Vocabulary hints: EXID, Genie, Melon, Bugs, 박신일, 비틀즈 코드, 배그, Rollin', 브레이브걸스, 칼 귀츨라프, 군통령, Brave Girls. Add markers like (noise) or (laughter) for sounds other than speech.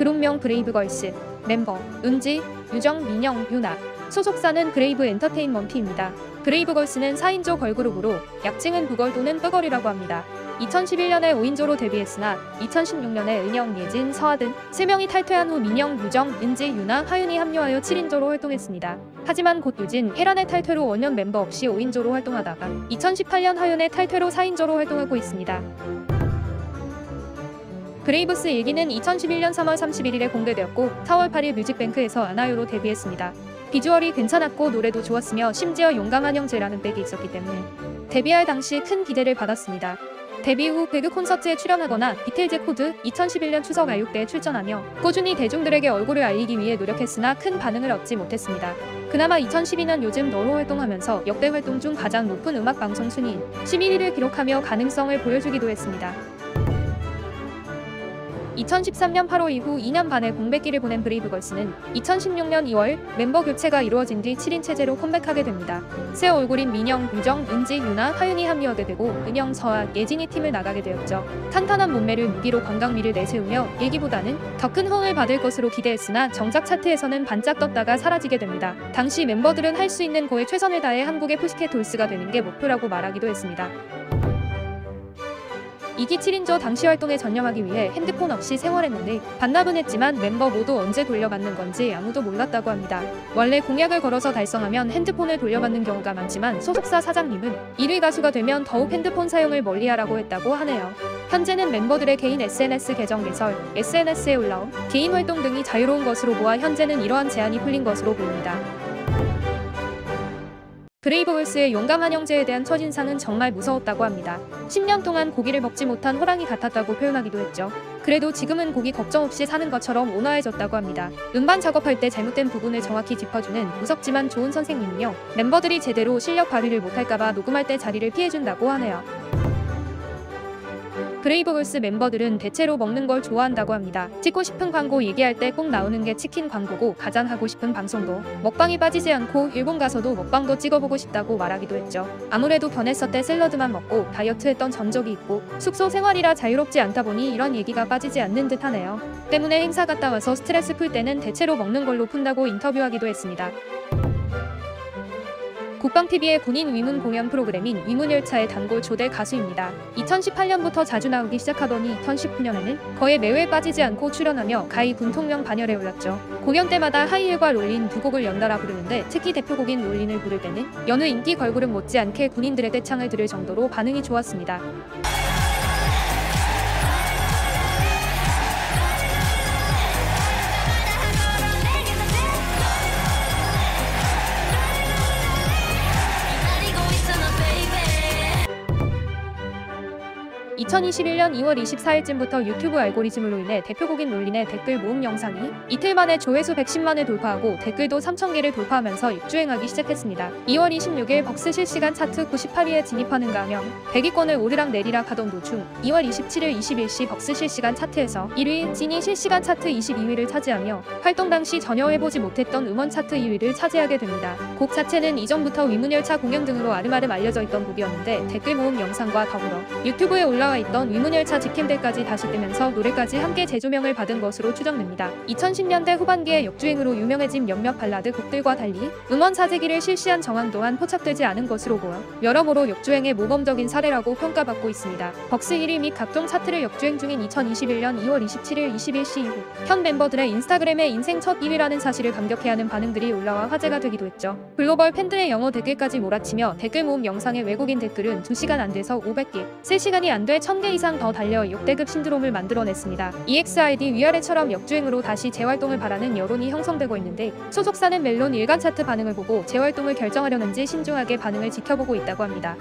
그룹명 브레이브걸스, 멤버 은지, 유정, 민영, 유나, 소속사는 브레이브 엔터테인먼트입니다. 브레이브걸스는 4인조 걸그룹으로 약칭은 부걸 또는 뿌걸이라고 합니다. 2011년에 5인조로 데뷔했으나 2016년에 은영, 예진, 서아 등 3명이 탈퇴한 후 민영, 유정, 은지, 유나, 하윤이 합류하여 7인조로 활동했습니다. 하지만 곧 유진, 혜란의 탈퇴로 원년 멤버 없이 5인조로 활동하다가 2018년 하윤의 탈퇴로 4인조로 활동하고 있습니다. 브레이브스 일기는 2011년 3월 31일에 공개되었고 4월 8일 뮤직뱅크에서 아나유로 데뷔했습니다. 비주얼이 괜찮았고 노래도 좋았으며 심지어 용감한 형제라는 백이 있었기 때문에 데뷔할 당시 큰 기대를 받았습니다. 데뷔 후 배그 콘서트에 출연하거나 비틀즈 코드, 2011년 추석 아육대에 출전하며 꾸준히 대중들에게 얼굴을 알리기 위해 노력했으나 큰 반응을 얻지 못했습니다. 그나마 2012년 요즘 너로 활동하면서 역대 활동 중 가장 높은 음악방송 순위인 11위를 기록하며 가능성을 보여주기도 했습니다. 2013년 8월 이후 2년 반의 공백기를 보낸 브레이브걸스는 2016년 2월 멤버 교체가 이루어진 뒤 7인 체제로 컴백하게 됩니다. 새 얼굴인 민영, 유정, 은지, 유나, 하윤이 합류하게 되고 은영, 서아, 예진이 팀을 나가게 되었죠. 탄탄한 몸매를 무기로 건강미를 내세우며 일기보다는 더 큰 호응을 받을 것으로 기대했으나 정작 차트에서는 반짝 떴다가 사라지게 됩니다. 당시 멤버들은 할 수 있는 거에 최선을 다해 한국의 푸시캣 돌스가 되는 게 목표라고 말하기도 했습니다. 2기 7인조 당시 활동에 전념하기 위해 핸드폰 없이 생활했는데 반납은 했지만 멤버 모두 언제 돌려받는 건지 아무도 몰랐다고 합니다. 원래 공약을 걸어서 달성하면 핸드폰을 돌려받는 경우가 많지만 소속사 사장님은 1위 가수가 되면 더욱 핸드폰 사용을 멀리하라고 했다고 하네요. 현재는 멤버들의 개인 SNS 계정 개설, SNS에 올라옴, 개인 활동 등이 자유로운 것으로 보아 현재는 이러한 제한이 풀린 것으로 보입니다. 브레이브걸스의 용감한 형제에 대한 첫인상은 정말 무서웠다고 합니다. 10년 동안 고기를 먹지 못한 호랑이 같았다고 표현하기도 했죠. 그래도 지금은 고기 걱정 없이 사는 것처럼 온화해졌다고 합니다. 음반 작업할 때 잘못된 부분을 정확히 짚어주는 무섭지만 좋은 선생님이며 멤버들이 제대로 실력 발휘를 못할까봐 녹음할 때 자리를 피해준다고 하네요. 브레이브걸스 멤버들은 대체로 먹는 걸 좋아한다고 합니다. 찍고 싶은 광고 얘기할 때 꼭 나오는 게 치킨 광고고 가장 하고 싶은 방송도 먹방이 빠지지 않고 일본 가서도 먹방도 찍어보고 싶다고 말하기도 했죠. 아무래도 변했었대 샐러드만 먹고 다이어트했던 전적이 있고 숙소 생활이라 자유롭지 않다 보니 이런 얘기가 빠지지 않는 듯 하네요. 때문에 행사 갔다 와서 스트레스 풀 때는 대체로 먹는 걸로 푼다고 인터뷰하기도 했습니다. 국방TV의 군인 위문 공연 프로그램인 위문열차의 단골 초대 가수입니다. 2018년부터 자주 나오기 시작하더니 2019년에는 거의 매회 빠지지 않고 출연하며 가히 군통령 반열에 올랐죠. 공연 때마다 하이힐과 롤린 두 곡을 연달아 부르는데 특히 대표곡인 롤린을 부를 때는 여느 인기 걸그룹 못지않게 군인들의 떼창을 들을 정도로 반응이 좋았습니다. (laughs) 2021년 2월 24일쯤부터 유튜브 알고리즘으로 인해 대표곡인 롤린의 댓글 모음 영상이 이틀 만에 조회수 110만을 돌파하고 댓글도 3,000개를 돌파하면서 역주행하기 시작했습니다. 2월 26일 벅스 실시간 차트 98위에 진입하는가 하면 100위권을 오르락 내리락 하던 도중 2월 27일 21시 벅스 실시간 차트에서 1위 지니 실시간 차트 22위를 차지하며 활동 당시 전혀 해보지 못했던 음원 차트 2위를 차지하게 됩니다. 곡 자체는 이전부터 위문열차 공연 등으로 아름아름 알려져 있던 곡이었는데 댓글 모음 영상과 더불어 유튜브에 올라와 있던 위문열차 직캠들까지 다시 뜨면서 노래까지 함께 재조명을 받은 것으로 추정됩니다. 2010년대 후반기에 역주행으로 유명해진 몇몇 발라드 곡들과 달리 음원 사재기를 실시한 정황 또한 포착되지 않은 것으로 보아 여러모로 역주행의 모범적인 사례라고 평가받고 있습니다. 벅스 1위 및 각종 차트를 역주행 중인 2021년 2월 27일 21시 이후 현 멤버들의 인스타그램에 인생 첫 1위라는 사실을 감격해하는 반응들이 올라와 화제가 되기도 했죠. 글로벌 팬들의 영어 댓글까지 몰아치며 댓글 모음 영상의 외국인 댓글은 2시간 안 돼서 500개, 3시간이 안 돼 1000개 이상 더 달려 역대급 신드롬을 만들어냈습니다. EXID 위아래처럼 역주행으로 다시 재활동을 바라는 여론이 형성되고 있는데 소속사는 멜론 일간 차트 반응을 보고 재활동을 결정하려는지 신중하게 반응을 지켜보고 있다고 합니다.